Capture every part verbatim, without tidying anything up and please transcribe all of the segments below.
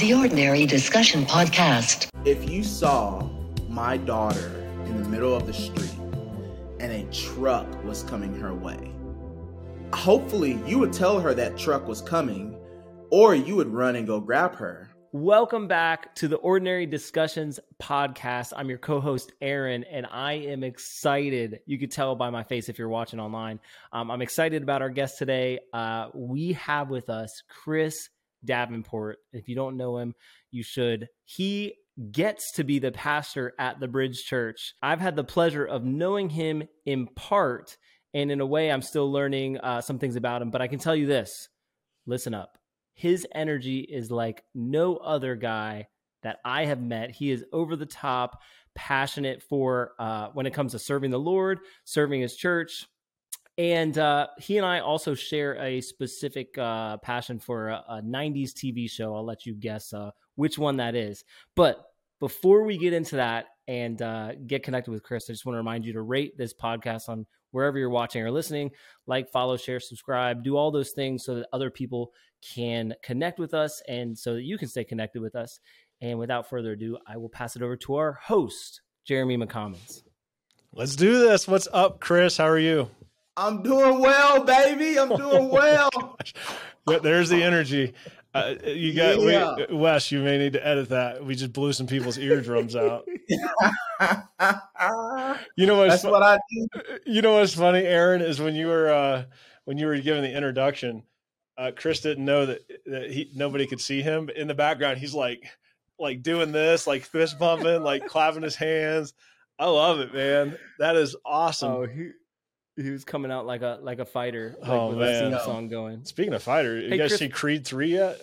The Ordinary Discussion Podcast. If you saw my daughter in the middle of the street and a truck was coming her way, hopefully you would tell her that truck was coming, or you would run and go grab her. Welcome back to the Ordinary Discussions Podcast. I'm your co-host, Aaron, and I am excited. You could tell by my face if you're watching online. Um, I'm excited about our guest today. Uh, we have with us Chris Davenport. If you don't know him, you should. He gets to be the pastor at the Bridge Church. I've had the pleasure of knowing him in part, and in a way, I'm still learning uh, some things about him, but I can tell you this. Listen up. His energy is like no other guy that I have met. He is over the top, passionate for uh, when it comes to serving the Lord, serving his church. And uh, he and I also share a specific uh, passion for a, a nineties T V show. I'll let you guess uh, which one that is. But before we get into that and uh, get connected with Chris, I just want to remind you to rate this podcast on wherever you're watching or listening. Like, follow, share, subscribe, do all those things so that other people can connect with us and so that you can stay connected with us. And without further ado, I will pass it over to our host, Jeremy McCommons. Let's do this. What's up, Chris? How are you? I'm doing well, baby. I'm doing well. Oh, there's the energy. Uh, you got yeah. we, Wes, you may need to edit that. We just blew some people's eardrums out. you know what's That's fu- what I do. You know what's funny, Aaron, is when you were uh, when you were giving the introduction, uh, Chris didn't know that that he, nobody could see him. But in the background, he's like like doing this, like fist bumping, like clapping his hands. I love it, man. That is awesome. Oh, he- He was coming out like a like a fighter, like oh, with man. a song going. Speaking of fighter, hey, you guys Chris, see Creed three yet?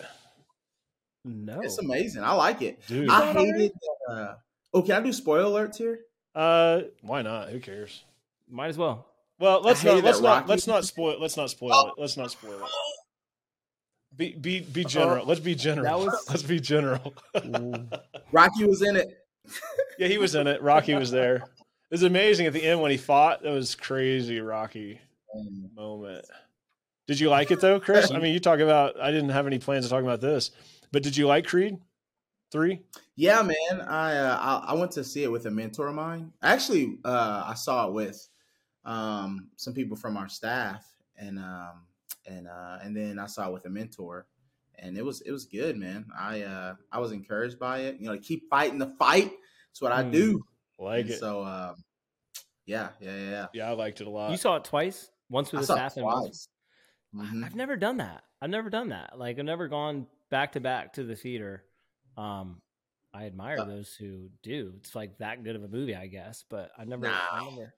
No, it's amazing. I like it. Dude. I hated. Uh, oh, can I do spoiler alerts here? Uh, why not? Who cares? Might as well. Well, let's not let's not Rocky. let's not spoil let's not spoil oh. it. Let's not spoil it. Be be be general. Uh, let's be general. Was... Let's be general. Rocky was in it. Yeah, he was in it. Rocky was there. It was amazing at the end when he fought. That was crazy Rocky moment. Did you like it though, Chris? I mean, you talk about, I didn't have any plans to talk about this, but did you like Creed three? Yeah, man. I, uh, I, I went to see it with a mentor of mine. Actually, uh, I saw it with, um, some people from our staff and, um, and, uh, and then I saw it with a mentor and it was, it was good, man. I, uh, I was encouraged by it, you know, to keep fighting the fight. It's what mm. I do. Like and it. So, um, yeah, yeah, yeah. Yeah, I liked it a lot. You saw it twice? Once with Assassin? Twice. Mm-hmm. I've never done that. I've never done that. Like, I've never gone back to back to the theater. Um, I admire uh, those who do. It's like that good of a movie, I guess, but I've never. Nah. I never...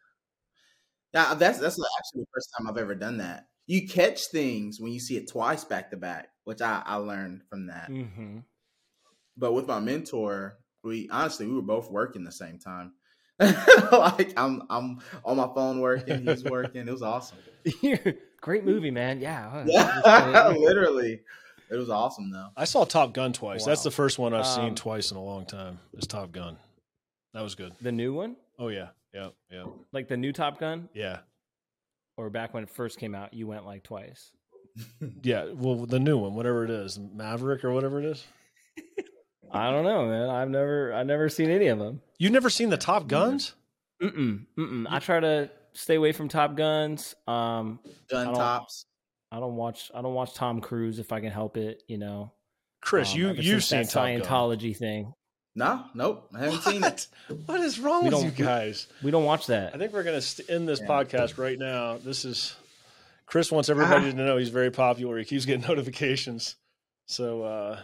Nah, that's, that's actually the first time I've ever done that. You catch things when you see it twice back to back, which I, I learned from that. Mm-hmm. But with my mentor, we honestly we were both working the same time. Like I'm I'm on my phone working, he's working. It was awesome. Great movie, man. Yeah. yeah. Literally. It was awesome though. I saw Top Gun twice. Wow. That's the first one I've um, seen twice in a long time. It's Top Gun. That was good. The new one? Oh yeah. Yeah. Yeah. Like the new Top Gun? Yeah. Or back when it first came out, you went like twice. Yeah. Well, the new one, whatever it is, Maverick or whatever it is. I don't know, man. I've never, I've never seen any of them. You've never seen the Top Guns? Mm-mm, mm-mm. I try to stay away from Top Guns. Um, Gun I tops. I don't watch. I don't watch Tom Cruise if I can help it. You know, Chris, um, you you've seen that Top Scientology Gun. thing? No, nope, I haven't what? seen it. What is wrong with you guys? We don't watch that. I think we're gonna end this yeah. podcast right now. This is Chris wants everybody ah. to know he's very popular. He keeps getting notifications, so. uh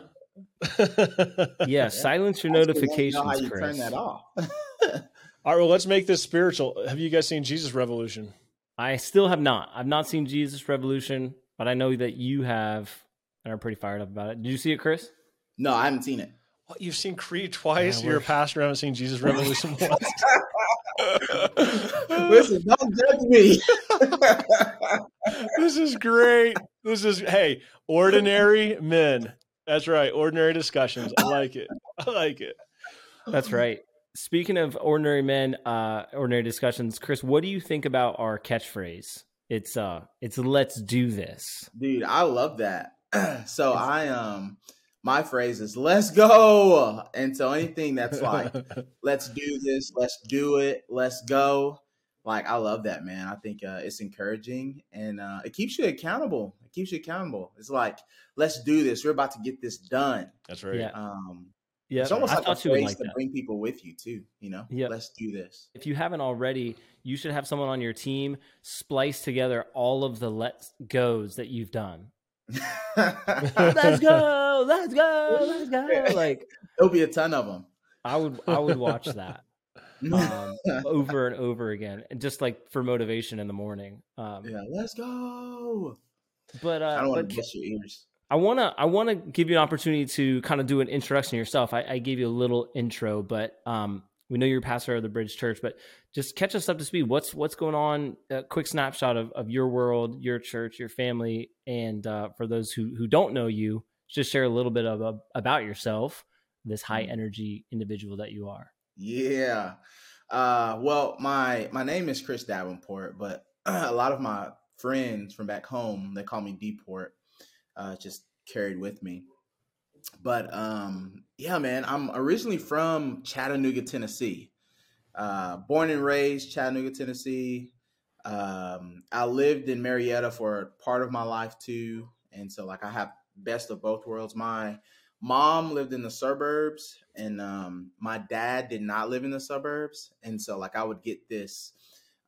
yeah, yeah, silence your notifications. How you Chris. Turn that off. All right, well, let's make this spiritual. Have you guys seen Jesus Revolution? I still have not. I've not seen Jesus Revolution, but I know that you have, and are pretty fired up about it. Did you see it, Chris? No, I haven't seen it. What, you've seen Creed twice? Yeah, You're a pastor. I haven't seen Jesus Revolution once. Listen, don't judge me. This is great. This is hey, ordinary men. That's right. Ordinary discussions. I like it. I like it. That's right. Speaking of ordinary men, uh, ordinary discussions, Chris, what do you think about our catchphrase? It's uh, it's let's do this. Dude, I love that. So I um, my phrase is let's go. And so anything that's like, let's do this, let's do it, let's go. Like, I love that, man. I think uh, it's encouraging and uh, it keeps you accountable. It keeps you accountable. It's like, let's do this. We're about to get this done. That's right. Yeah. Um, yeah. It's almost I like a phrase like to that. Bring people with you too. You know, yep. Let's do this. If you haven't already, you should have someone on your team splice together all of the let's goes that you've done. Let's go. Let's go. Let's go. Like, there'll be a ton of them. I would, I would watch that. um, over and over again, and just like for motivation in the morning. Um, yeah, let's go. But uh, I don't want to miss your ears. I wanna, I wanna give you an opportunity to kind of do an introduction to yourself. I, I gave you a little intro, but um, we know you're pastor of the Bridge Church. But just catch us up to speed. What's what's going on? A quick snapshot of, of your world, your church, your family, and uh, for those who who don't know you, just share a little bit of, of about yourself, this high energy individual that you are. Yeah. Uh, well, my, my name is Chris Davenport, but a lot of my friends from back home, they call me Deport, uh, just carried with me. But, um, yeah, man, I'm originally from Chattanooga, Tennessee, uh, born and raised Chattanooga, Tennessee. Um, I lived in Marietta for part of my life too. And so like I have best of both worlds. My mom lived in the suburbs and um, my dad did not live in the suburbs. And so like I would get this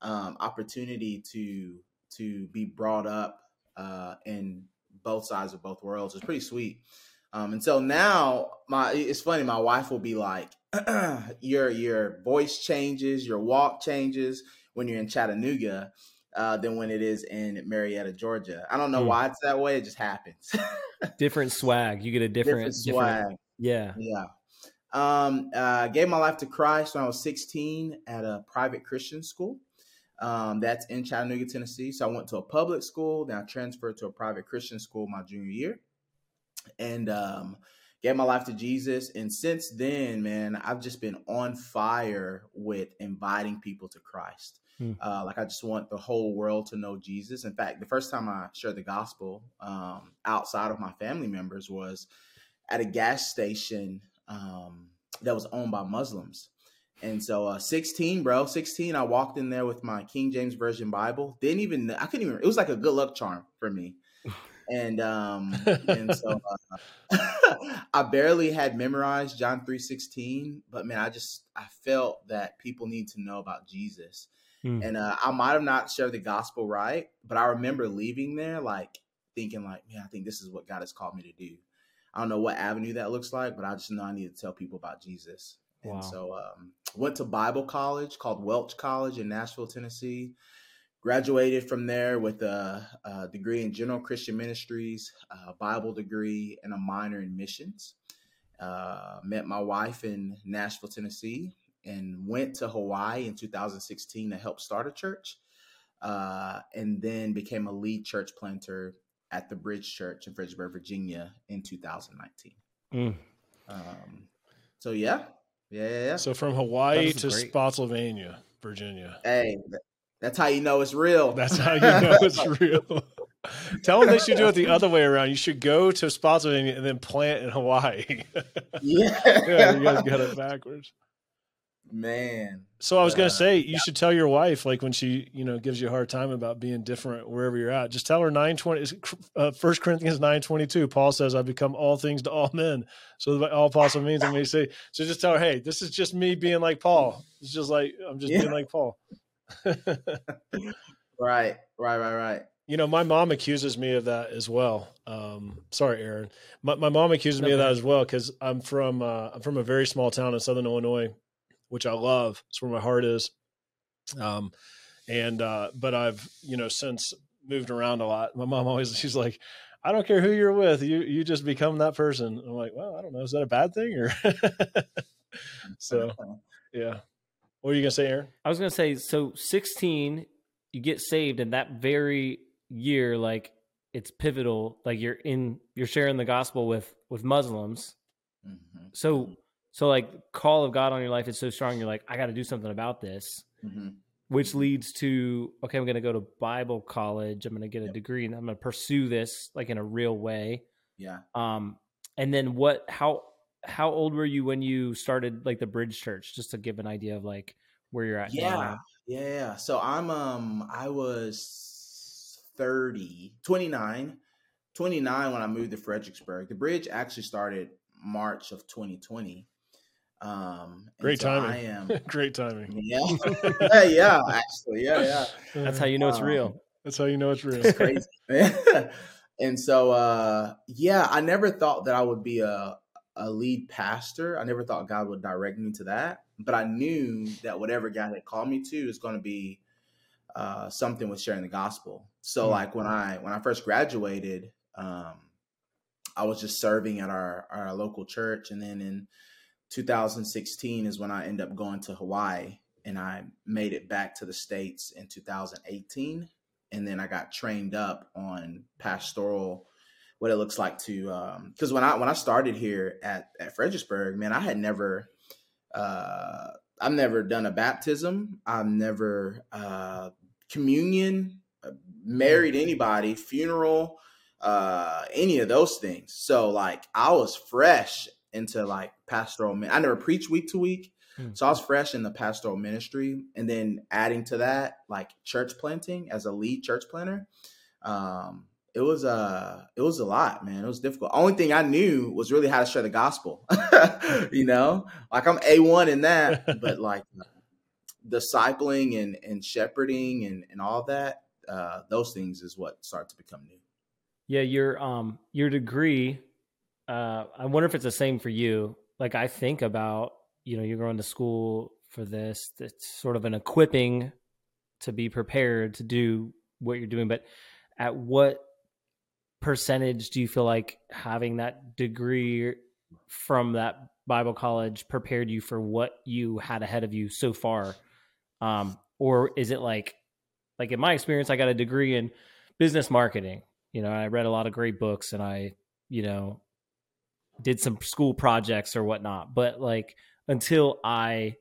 um, opportunity to to be brought up uh, in both sides of both worlds. It's pretty sweet. Um, and so now my it's funny. My wife will be like, your your voice changes, your walk changes when you're in Chattanooga uh, than when it is in Marietta, Georgia. I don't know mm. why it's that way. It just happens. Different swag. You get a different, different swag. Different, yeah. Yeah. Um, uh, gave my life to Christ when I was sixteen at a private Christian school. Um, that's in Chattanooga, Tennessee. So I went to a public school. Then I transferred to a private Christian school my junior year and, um, gave my life to Jesus. And since then, man, I've just been on fire with inviting people to Christ. Hmm. Uh, like I just want the whole world to know Jesus. In fact, the first time I shared the gospel, um, outside of my family members was at a gas station, um, that was owned by Muslims. And so, uh, sixteen, bro, sixteen, I walked in there with my King James Version Bible. Didn't even, I couldn't even, it was like a good luck charm for me. And, um, and so, uh, I barely had memorized John three sixteen, but man, I just, I felt that people need to know about Jesus. Hmm. And, uh, I might've not shared the gospel, right. But I remember leaving there, like thinking like, man, I think this is what God has called me to do. I don't know what avenue that looks like, but I just know I need to tell people about Jesus. Wow. And so um went to Bible college called Welch College in Nashville, Tennessee, graduated from there with a, a degree in general Christian ministries, a Bible degree and a minor in missions. Uh, met my wife in Nashville, Tennessee, and went to Hawaii in two thousand sixteen to help start a church, uh, and then became a lead church planter at the Bridge Church in Fredericksburg, Virginia in two thousand nineteen. Mm. Um, so yeah, yeah, yeah, yeah. So from Hawaii to great. Spotsylvania, Virginia. Hey, that's how you know it's real. That's how you know it's real. Tell them they should do it the other way around. You should go to Spotsylvania and then plant in Hawaii. yeah. yeah. You guys got it backwards. Man. So I was uh, going to say, you yeah. should tell your wife, like when she, you know, gives you a hard time about being different wherever you're at, just tell her nine twenty, uh, First Corinthians nine twenty-two, Paul says, I become all things to all men. So by all possible means, I may say, so just tell her, hey, this is just me being like Paul. It's just like, I'm just yeah. being like Paul. Right, right, right, right. You know, my mom accuses me of that as well. Um, sorry, Aaron. My, my mom accuses no, me of that as well. Cause I'm from, uh, I'm from a very small town in Southern Illinois, which I love. It's where my heart is. Um, and, uh, but I've, you know, since moved around a lot. My mom always, she's like, I don't care who you're with. You, you just become that person. And I'm like, well, I don't know. Is that a bad thing? Or so, yeah. What were you going to say, Aaron? I was going to say, so sixteen, you get saved and that very year, like it's pivotal. Like you're in, you're sharing the gospel with, with Muslims. Mm-hmm. So So like call of God on your life is so strong. You're like, I got to do something about this, mm-hmm. which leads to, okay, I'm going to go to Bible college. I'm going to get a yep. degree and I'm going to pursue this like in a real way. Yeah. Um, And then what, how, how old were you when you started like the Bridge Church, just to give an idea of like where you're at? Yeah. Now. Yeah. So I'm, um, I was thirty, twenty-nine, twenty-nine when I moved to Fredericksburg. The Bridge actually started March of twenty twenty. Um, Great so timing. I am, Great timing. Yeah. yeah. Yeah. Actually. Yeah. Yeah. That's how you know it's um, real. That's how you know it's real. It's crazy. And so, uh, yeah, I never thought that I would be a, a lead pastor. I never thought God would direct me to that, but I knew that whatever God had called me to is going to be uh, something with sharing the gospel. So mm-hmm. like when I, when I first graduated, um, I was just serving at our, our local church. And then in two thousand sixteen is when I ended up going to Hawaii, and I made it back to the States in two thousand eighteen. And then I got trained up on pastoral, what it looks like to, um, cause when I, when I started here at, at Fredericksburg, man, I had never, uh, I've never done a baptism. I've never, uh, communion, married anybody, funeral, uh, any of those things. So like I was fresh into like pastoral, man. I never preached week to week. So I was fresh in the pastoral ministry, and then adding to that, like church planting as a lead church planner, um, it was a uh, it was a lot, man. It was difficult. Only thing I knew was really how to share the gospel. You know, like I'm A one in that, but like discipling and and shepherding and and all that, uh, those things is what started to become new. Yeah, your um your degree. Uh, I wonder if it's the same for you. Like I think about. You know, you're going to school for this. It's sort of an equipping to be prepared to do what you're doing. But at what percentage do you feel like having that degree from that Bible college prepared you for what you had ahead of you so far? Um, or is it like, like in my experience, I got a degree in business marketing. You know, I read a lot of great books and I, you know, did some school projects or whatnot. But like, until I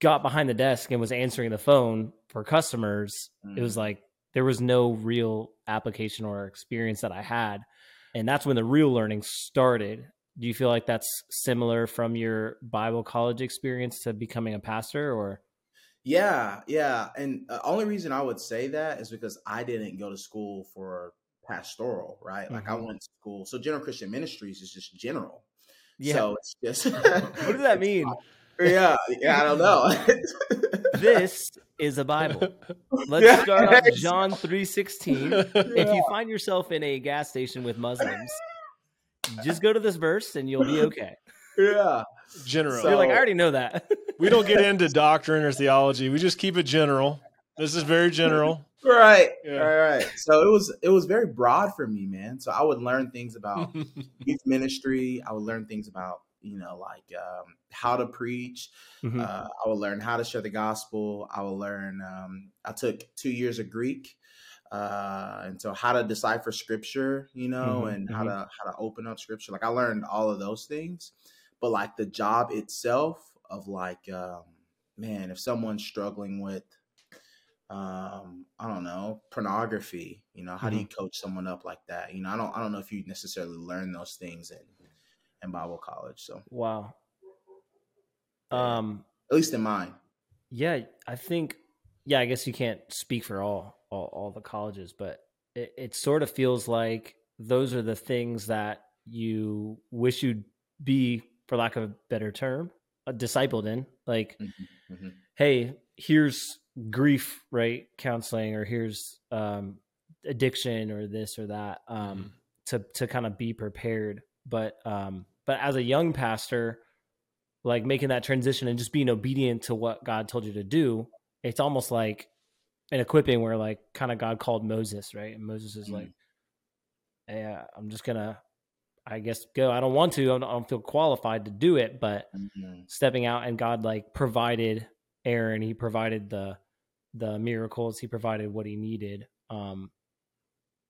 got behind the desk and was answering the phone for customers, mm. it was like there was no real application or experience that I had. And that's when the real learning started. Do you feel like that's similar from your Bible college experience to becoming a pastor? Or Yeah, yeah. And the only reason I would say that is because I didn't go to school for pastoral, right? Mm-hmm. Like I went to school. So general Christian ministries is just general. Yeah. So it's just what does that mean? Yeah, yeah, I don't know. This is a Bible. Let's start on John three sixteen. Yeah. If you find yourself in a gas station with Muslims, just go to this verse and you'll be okay. Yeah. General. So, you're like, I already know that. We don't get into doctrine or theology. We just keep it general. This is very general. Right. Yeah. All right. So it was it was very broad for me, man. So I would learn things about youth ministry. I would learn things about, you know, like um, how to preach. Mm-hmm. Uh, I would learn how to share the gospel. I would learn. Um, I took two years of Greek. Uh, and so how to decipher scripture, you know, mm-hmm. and how mm-hmm. to how to open up scripture. Like I learned all of those things. But like the job itself of like, um, man, if someone's struggling with. Um, I don't know, pornography, you know, how mm-hmm. do you coach someone up like that? You know, I don't, I don't know if you necessarily learn those things in, in Bible college. So, wow. Um, at least in mine. Yeah. I think, yeah, I guess you can't speak for all, all, all the colleges, but it, it sort of feels like those are the things that you wish you'd be, for lack of a better term, a discipled in, like, mm-hmm. Mm-hmm. Hey, here's grief, right? Counseling, or here's, um, addiction or this or that, um, mm-hmm. to, to kind of be prepared. But, um, but as a young pastor, like making that transition and just being obedient to what God told you to do, it's almost like an equipping where like kind of God called Moses, right? And Moses is mm-hmm. like, yeah, I'm just gonna, I guess, go, I don't want to, I don't, I don't feel qualified to do it, but mm-hmm. stepping out, and God like provided Aaron, he provided the, the miracles, he provided what he needed. Um,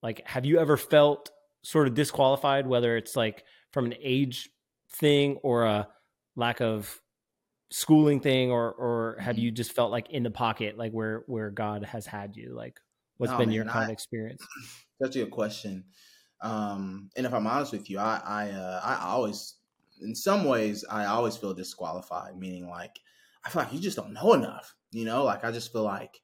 like, have you ever felt sort of disqualified, whether it's like from an age thing or a lack of schooling thing, or, or have you just felt like in the pocket, like where, where God has had you? Like what's no, been man, your kind I, of experience? That's a good question. Um, and if I'm honest with you, I I, uh, I always, in some ways, I always feel disqualified, meaning like, I feel like you just don't know enough, you know, like I just feel like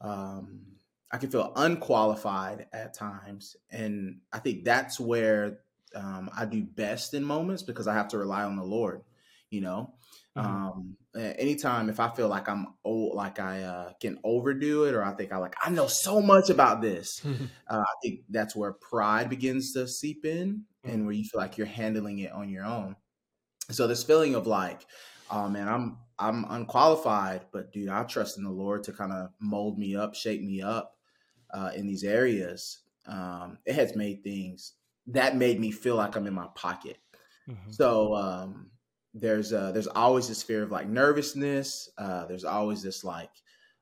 um, I can feel unqualified at times. And I think that's where um, I do best in moments because I have to rely on the Lord, you know. Mm-hmm. Um, anytime if I feel like I'm old, like I uh, can overdo it, or I think I like I know so much about this, uh, I think that's where pride begins to seep in, mm-hmm. and where you feel like you're handling it on your own. So this feeling of like, oh man, I'm I'm unqualified, but dude, I trust in the Lord to kind of mold me up, shape me up uh, in these areas. Um, it has made things that made me feel like I'm in my pocket. Mm-hmm. So. Um, There's uh, there's always this fear of like nervousness. Uh, there's always this like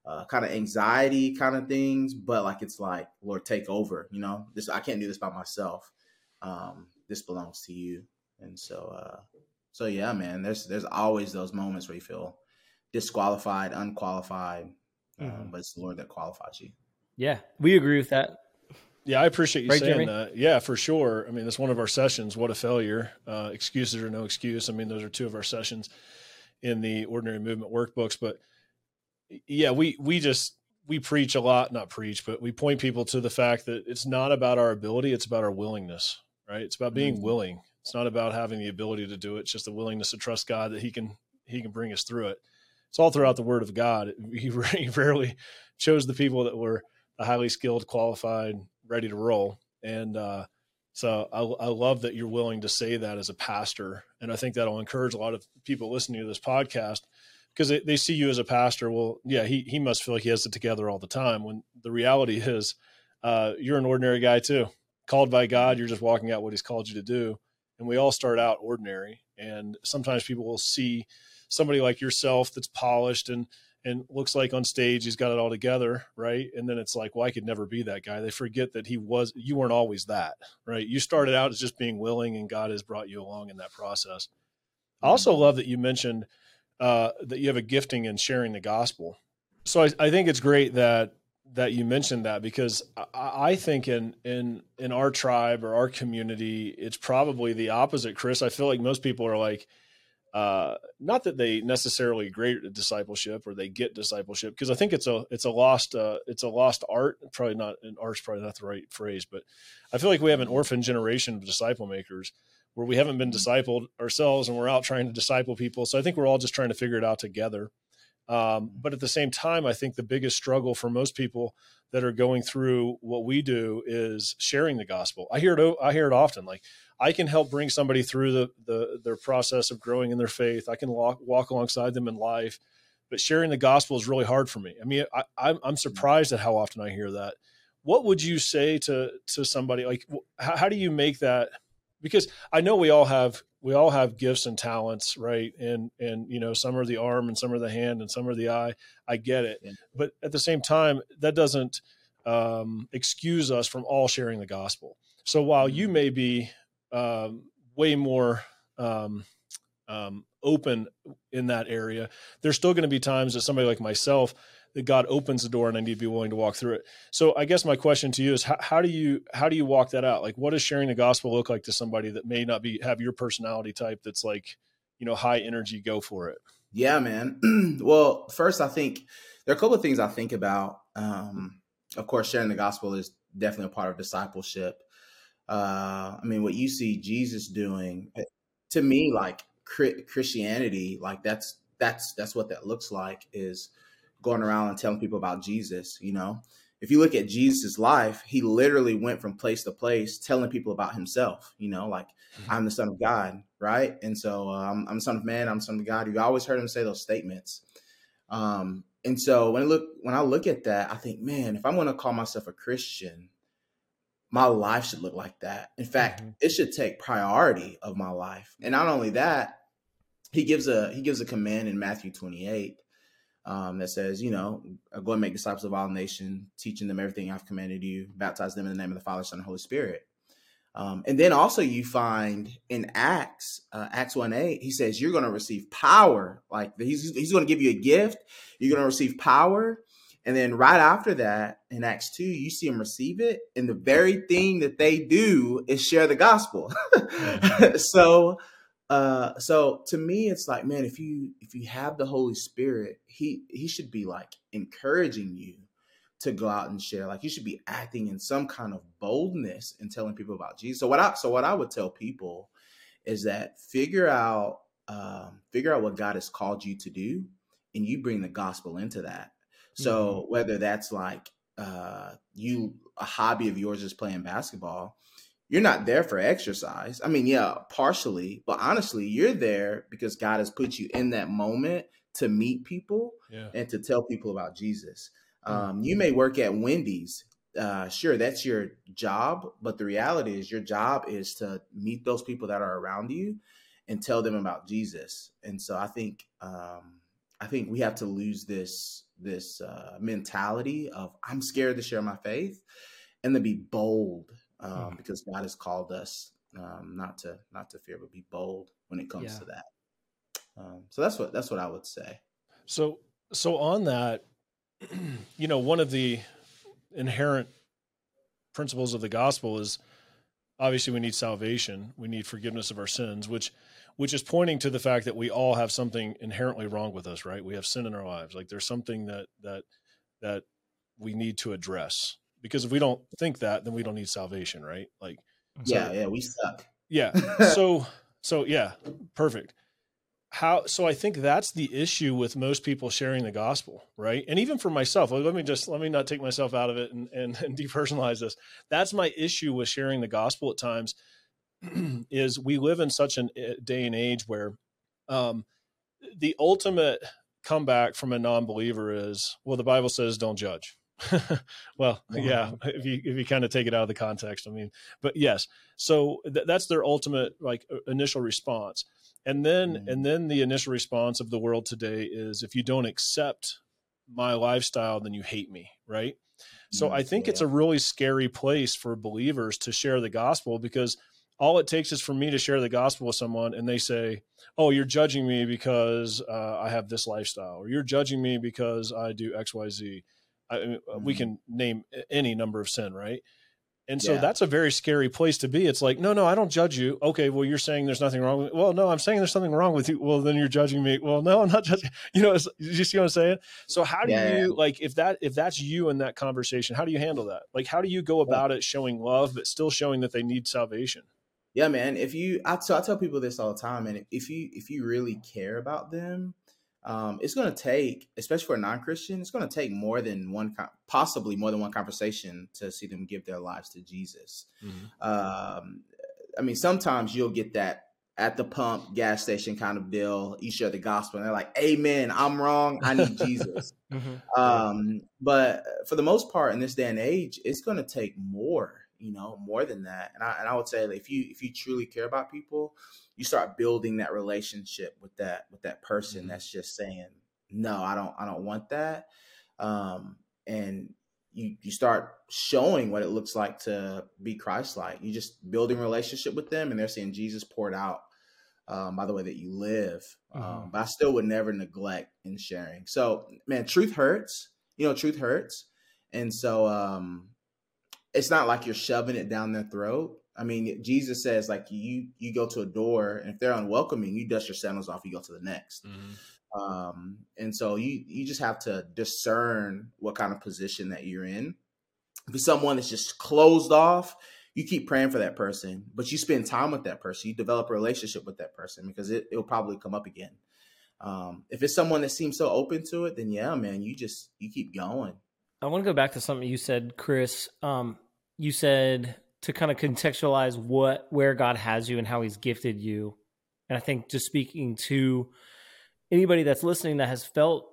uh, kind of anxiety kind of things. But like it's like, Lord, take over. You know, this I can't do this by myself. Um, this belongs to you. And so uh, so yeah, man. There's there's always those moments where you feel disqualified, unqualified, mm-hmm. um, but it's the Lord that qualifies you. Yeah, we agree with that. Yeah, I appreciate you right, saying Jeremy? That. Yeah, for sure. I mean, that's one of our sessions, What a Failure, uh, Excuses or No Excuse. I mean, those are two of our sessions in the Ordinary Movement workbooks. But yeah, we we just, we preach a lot, not preach, but we point people to the fact that it's not about our ability, it's about our willingness, right? It's about being mm-hmm. willing. It's not about having the ability to do it. It's just the willingness to trust God that he can he can bring us through it. It's all throughout the Word of God. He, he rarely chose the people that were the highly skilled, qualified, ready to roll. And uh, so I, I love that you're willing to say that as a pastor. And I think that'll encourage a lot of people listening to this podcast because they, they see you as a pastor. Well, yeah, he, he must feel like he has it together all the time when the reality is uh, you're an ordinary guy too. Called by God, you're just walking out what he's called you to do. And we all start out ordinary. And sometimes people will see somebody like yourself that's polished and and looks like on stage, he's got it all together. Right. And then it's like, well, I could never be that guy. They forget that he was, you weren't always that, right? You started out as just being willing and God has brought you along in that process. Mm-hmm. I also love that you mentioned uh, that you have a gifting in sharing the gospel. So I, I think it's great that, that you mentioned that because I, I think in, in, in our tribe or our community, it's probably the opposite, Chris. I feel like most people are like, Uh, not that they necessarily are great at discipleship or they get discipleship, because I think it's a it's a lost uh, it's a lost art. Probably not an art's probably not the right phrase, but I feel like we have an orphan generation of disciple makers where we haven't been discipled ourselves, and we're out trying to disciple people. So I think we're all just trying to figure it out together. Um, but at the same time, I think the biggest struggle for most people that are going through what we do is sharing the gospel. I hear it. I hear it often. Like, I can help bring somebody through the, the their process of growing in their faith. I can walk, walk alongside them in life, but sharing the gospel is really hard for me. I mean, I, I'm, I'm surprised at how often I hear that. What would you say to to somebody? Like, how, how do you make that? Because I know we all have. We all have gifts and talents, right? And, and, you know, some are the arm and some are the hand and some are the eye. I get it. Yeah. But at the same time, that doesn't um, excuse us from all sharing the gospel. So while you may be um, way more um, um, open in that area, there's still going to be times that somebody like myself, that God opens the door and I need to be willing to walk through it. So I guess my question to you is how, how do you, how do you walk that out? Like, what does sharing the gospel look like to somebody that may not be, have your personality type? That's like, you know, high energy, go for it. Yeah, man. Well, first I think there are a couple of things I think about. Um, of course, sharing the gospel is definitely a part of discipleship. Uh, I mean, what you see Jesus doing to me, like Christianity, like that's, that's, that's what that looks like is, going around and telling people about Jesus. You know, if you look at Jesus' life, he literally went from place to place telling people about himself, you know, like mm-hmm. I'm the Son of God. Right. And so um, I'm the Son of Man. I'm the Son of God. You always heard him say those statements. Um, and so when I look, when I look at that, I think, man, if I'm going to call myself a Christian, my life should look like that. In fact, mm-hmm. it should take priority of my life. And not only that, he gives a, he gives a command in Matthew twenty-eight. Um, that says, you know, go and make disciples of all nations, teaching them everything I've commanded you, baptize them in the name of the Father, Son, and Holy Spirit. Um, and then also you find in Acts, uh, Acts one eight, he says, you're going to receive power. Like he's, he's going to give you a gift. You're going to receive power And then right after that, in Acts two, you see them receive it. And the very thing that they do is share the gospel. so uh, so to me, it's like, man, if you if you have the Holy Spirit, he he should be like encouraging you to go out and share. Like, you should be acting in some kind of boldness and telling people about Jesus. So what I so what I would tell people is that figure out um, figure out what God has called you to do, and you bring the gospel into that. So whether that's like uh, you, a hobby of yours is playing basketball, you're not there for exercise. I mean, yeah, partially, but honestly, you're there because God has put you in that moment to meet people yeah. and to tell people about Jesus. Um, you may work at Wendy's. Uh, sure, that's your job. But the reality is your job is to meet those people that are around you and tell them about Jesus. And so I think um, I think we have to lose this this uh, mentality of I'm scared to share my faith, and to be bold um, mm-hmm. because God has called us um, not to not to fear, but be bold when it comes yeah. to that. Um, so that's what that's what I would say. So so on that, you know, one of the inherent principles of the gospel is obviously we need salvation, we need forgiveness of our sins, which which is pointing to the fact that we all have something inherently wrong with us, right? We have sin in our lives. Like, there's something that that that we need to address, because if we don't think that, then we don't need salvation, right? Like, yeah, so, yeah, we suck. Yeah. so so yeah, perfect. How so I think that's the issue with most people sharing the gospel, right? And even for myself, let me just let me not take myself out of it and, and, and depersonalize this. That's my issue with sharing the gospel at times, is we live in such a day and age where um, the ultimate comeback from a non-believer is, well, the Bible says don't judge. Well, yeah, if you if you kind of take it out of the context, I mean, but yes, so th- that's their ultimate like initial response. And then, mm-hmm. and then the initial response of the world today is, if you don't accept my lifestyle, then you hate me. Right. Mm-hmm. So I think yeah. it's a really scary place for believers to share the gospel, because all it takes is for me to share the gospel with someone and they say, oh, you're judging me because uh, I have this lifestyle, or you're judging me because I do X, Y, Z. I, mm-hmm. We can name any number of sin. Right. And so yeah. that's a very scary place to be. It's like, no, no, I don't judge you. Okay, well, you're saying there's nothing wrong with me. Well, no, I'm saying there's something wrong with you. Well, then you're judging me. Well, no, I'm not judging. You know, it's, you see what I'm saying? So how do yeah. you, like, if that if that's you in that conversation, how do you handle that? Like, how do you go about it showing love, but still showing that they need salvation? Yeah, man. If you, I, so I tell people this all the time, and if you if you really care about them, um, it's going to take, especially for a non-Christian, it's going to take more than one, possibly more than one conversation to see them give their lives to Jesus. Mm-hmm. Um, I mean, sometimes you'll get that at the pump gas station kind of deal. You share the gospel and they're like, amen, I'm wrong. I need Jesus. Mm-hmm. Um, but for the most part in this day and age, it's going to take more, you know, more than that. And I, and I would say that if you, if you truly care about people, you start building that relationship with that, with that person. Mm-hmm. That's just saying, no, I don't, I don't want that. Um, and you, you start showing what it looks like to be Christ-like. You just building a relationship with them, and they're seeing Jesus poured out, um, by the way that you live. Mm-hmm. Um, but I still would never neglect in sharing. So, man, truth hurts, you know, truth hurts. And so, um, it's not like you're shoving it down their throat. I mean, Jesus says, like, you you go to a door, and if they're unwelcoming, you dust your sandals off, you go to the next. Mm-hmm. Um, and so you you just have to discern what kind of position that you're in. If it's someone that's just closed off, you keep praying for that person, but you spend time with that person. You develop a relationship with that person, because it will probably come up again. Um, if it's someone that seems so open to it, then yeah, man, you just you keep going. I want to go back to something you said, Chris. Um, you said to kind of contextualize what, where God has you and how he's gifted you. And I think just speaking to anybody that's listening that has felt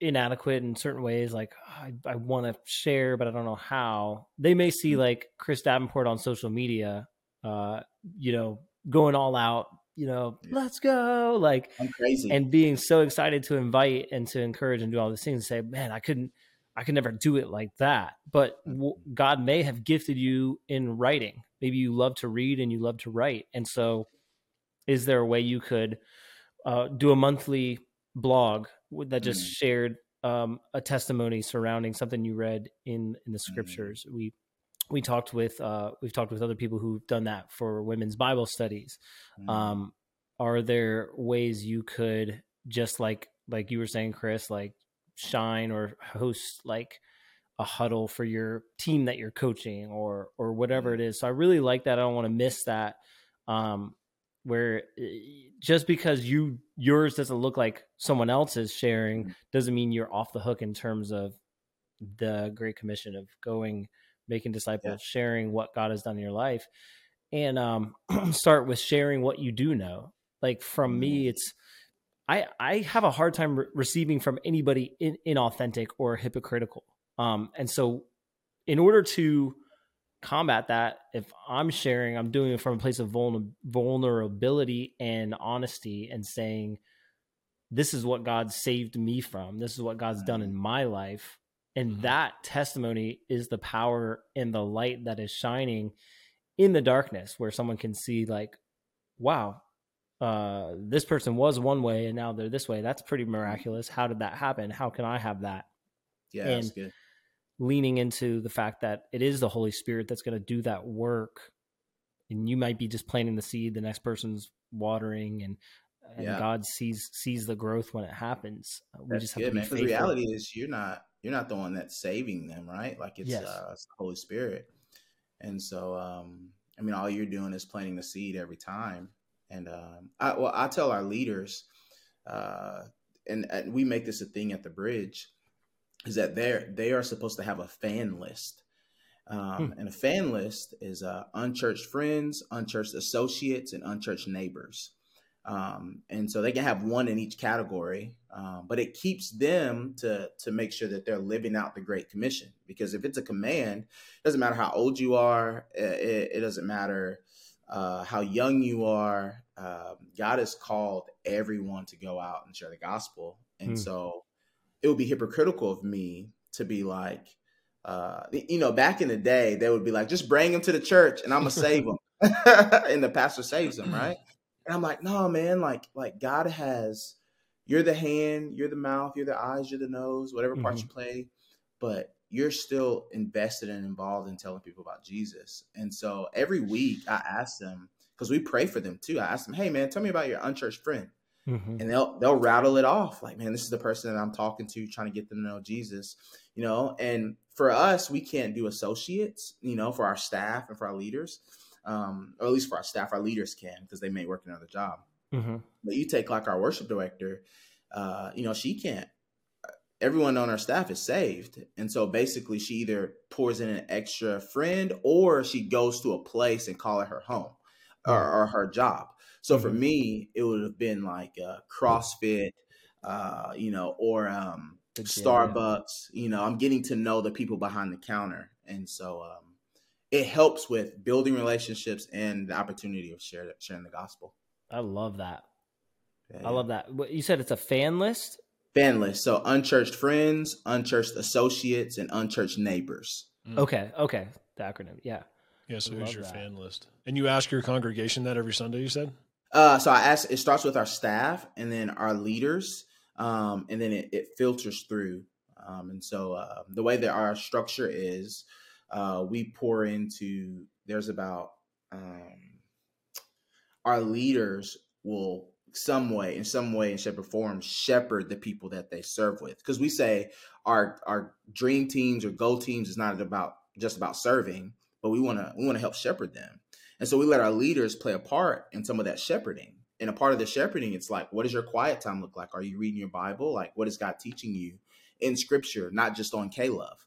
inadequate in certain ways, like, oh, I, I want to share, but I don't know how, they may see like Chris Davenport on social media, uh, you know, going all out, you know, yeah. let's go, like, I'm crazy, and being so excited to invite and to encourage and do all these things and say, man, I couldn't, I can never do it like that. But w- God may have gifted you in writing. Maybe you love to read and you love to write. And so is there a way you could uh, do a monthly blog that just mm. shared um, a testimony surrounding something you read in, in the scriptures. Mm-hmm. We we talked with uh, we've talked with other people who've done that for women's Bible studies. Mm-hmm. Um, are there ways you could just like like you were saying, Chris, like shine or host like a huddle for your team that you're coaching or or whatever it is? So I really like that. I don't want to miss that. Um, where just because you yours doesn't look like someone else's sharing doesn't mean you're off the hook in terms of the Great Commission of going, making disciples, yeah. sharing what God has done in your life, and um, start with sharing what you do know. Like from me, it's I I have a hard time re- receiving from anybody in, inauthentic or hypocritical. Um, and so, in order to combat that, if I'm sharing, I'm doing it from a place of vulner- vulnerability and honesty and saying, this is what God saved me from. This is what God's done in my life. And mm-hmm. that testimony is the power and the light that is shining in the darkness, where someone can see like, wow, uh, this person was one way and now they're this way. That's pretty miraculous. How did that happen? How can I have that? Yeah, and that's good. Leaning into the fact that it is the Holy Spirit that's going to do that work. And you might be just planting the seed, the next person's watering, and, and yeah. God sees, sees the growth when it happens. We that's just have good, to be man, faithful. 'Cause the reality is you're not, you're not the one that's saving them, right? Like it's, yes. uh, it's the Holy Spirit. And so, um, I mean, all you're doing is planting the seed every time. And, um, I, well, I tell our leaders, uh, and, and we make this a thing at the Bridge, is that they're, they are supposed to have a fan list. Um, hmm. And a fan list is uh, unchurched friends, unchurched associates, and unchurched neighbors. Um, and so they can have one in each category, um, but it keeps them to, to make sure that they're living out the Great Commission. Because if it's a command, it doesn't matter how old you are. It, it doesn't matter uh, how young you are. Uh, God has called everyone to go out and share the gospel. And hmm. so it would be hypocritical of me to be like, uh, you know, back in the day, they would be like, just bring them to the church and I'm going to save them. And the pastor saves them, right? And I'm like, no, man, like, like God has, you're the hand, you're the mouth, you're the eyes, you're the nose, whatever part mm-hmm. you play, but you're still invested and involved in telling people about Jesus. And so every week I ask them, because we pray for them too. I ask them, hey man, tell me about your unchurched friend. Mm-hmm. And they'll they'll rattle it off like, man, this is the person that I'm talking to, trying to get them to know Jesus, you know. And for us, we can't do associates, you know, for our staff and for our leaders, um, or at least for our staff, our leaders can, because they may work another job. Mm-hmm. But you take like our worship director, uh, you know, she can't. Everyone on our staff is saved. And so basically she either pours in an extra friend or she goes to a place and call it her home mm-hmm. or, or her job. So for me, it would have been like uh, CrossFit, uh, you know, or um, yeah, Starbucks. Yeah. You know, I'm getting to know the people behind the counter. And so um, it helps with building relationships and the opportunity of share, sharing the gospel. I love that. Yeah. I love that. You said it's a fan list? Fan list. So unchurched friends, unchurched associates, and unchurched neighbors. Mm. Okay. Okay. The acronym. Yeah. Yeah. So who's your that. fan list? And you ask your congregation that every Sunday, you said? Uh, so I asked, it starts with our staff and then our leaders, um, and then it, it filters through. Um, and so uh, the way that our structure is, uh, we pour into, there's about, um, our leaders will some way, in some way, in shape or form, shepherd the people that they serve with. Because we say our our dream teams or goal teams is not about just about serving, but we want to we want to help shepherd them. And so we let our leaders play a part in some of that shepherding. And a part of the shepherding, it's like, what does your quiet time look like? Are you reading your Bible? Like, what is God teaching you in scripture, not just on K-Love?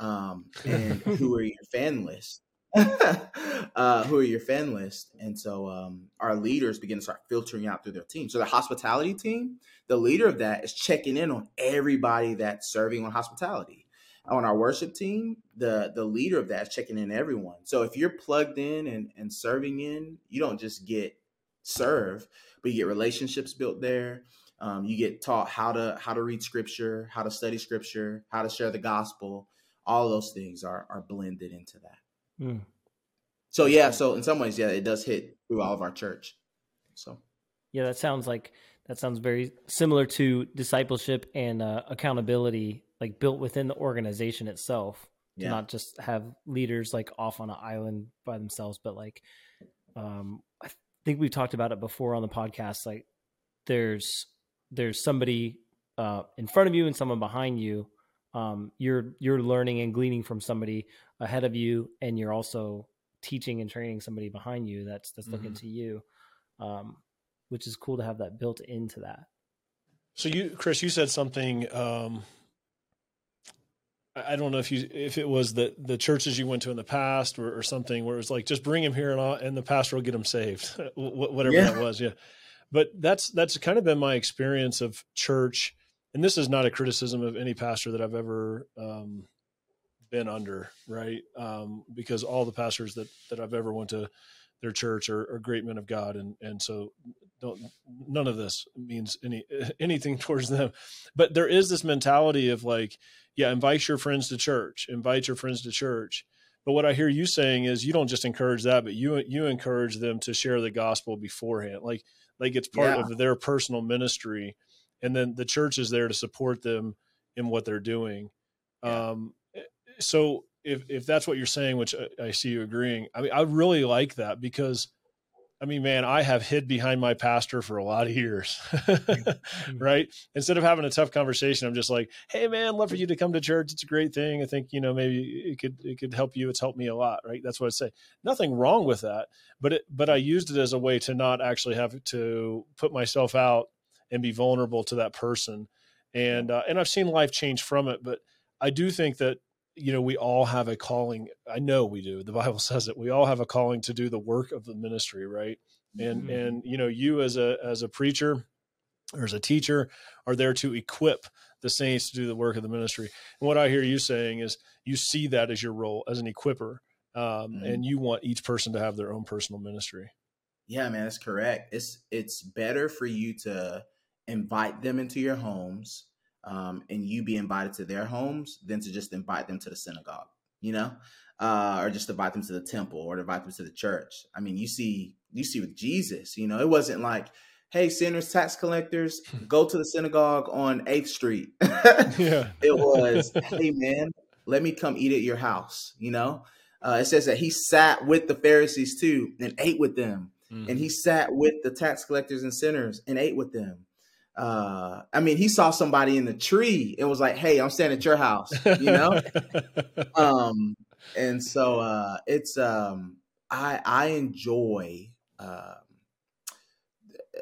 Um, and who are your fan list? uh, who are your fan list? And so um, our leaders begin to start filtering out through their team. So the hospitality team, the leader of that is checking in on everybody that's serving on hospitality. On our worship team, the, the leader of that is checking in everyone. So if you're plugged in and, and serving in, you don't just get serve, but you get relationships built there. Um, you get taught how to how to read scripture, how to study scripture, how to share the gospel. All those things are are blended into that. Mm. So yeah, so in some ways, yeah, it does hit through all of our church. So Yeah, that sounds like that sounds very similar to discipleship and uh, accountability, like built within the organization itself. Yeah. To not just have leaders like off on an island by themselves, but like um, I think we've talked about it before on the podcast. Like there's there's somebody uh, in front of you and someone behind you. Um, you're you're learning and gleaning from somebody ahead of you, and you're also teaching and training somebody behind you that's that's mm-hmm. looking to you, um, which is cool to have that built into that. So you, Chris, you said something. Um, I don't know if you if it was the the churches you went to in the past or, or something where it was like just bring him here and I'll, and the pastor will get him saved, whatever yeah. that was. Yeah, but that's that's kind of been my experience of church. And this is not a criticism of any pastor that I've ever um, been under, right? Um, because all the pastors that, that I've ever went to their church are, are great men of God. And and so don't, none of this means any anything towards them. But there is this mentality of like, yeah, invite your friends to church, invite your friends to church. But what I hear you saying is you don't just encourage that, but you you encourage them to share the gospel beforehand. Like, like it's part yeah. of their personal ministry. And then the church is there to support them in what they're doing. Yeah. Um, so if if that's what you're saying, which I, I see you agreeing, I mean, I really like that because, I mean, man, I have hid behind my pastor for a lot of years, right? Instead of having a tough conversation, I'm just like, hey, man, love for you to come to church. It's a great thing. I think, you know, maybe it could it could help you. It's helped me a lot, right? That's what I say. Nothing wrong with that, but it, but I used it as a way to not actually have to put myself out and be vulnerable to that person. And, uh, and I've seen life change from it, but I do think that, you know, we all have a calling. I know we do. The Bible says it. We all have a calling to do the work of the ministry. Right. And, mm-hmm. and, you know, you as a, as a preacher or as a teacher are there to equip the saints to do the work of the ministry. And what I hear you saying is you see that as your role as an equipper. Um, mm-hmm. and you want each person to have their own personal ministry. Yeah, man, that's correct. It's, it's better for you to invite them into your homes um, and you be invited to their homes than to just invite them to the synagogue, you know, uh, or just invite them to the temple or invite them to the church. I mean, you see, you see with Jesus, you know, it wasn't like, hey, sinners, tax collectors, go to the synagogue on eighth street. yeah. It was, hey, man, let me come eat at your house. You know, uh, it says that he sat with the Pharisees, too, and ate with them. Mm. And he sat with the tax collectors and sinners and ate with them. Uh, I mean, he saw somebody in the tree and was like, hey, I'm staying at your house, you know? um, and so, uh, it's, um, I, I enjoy, uh,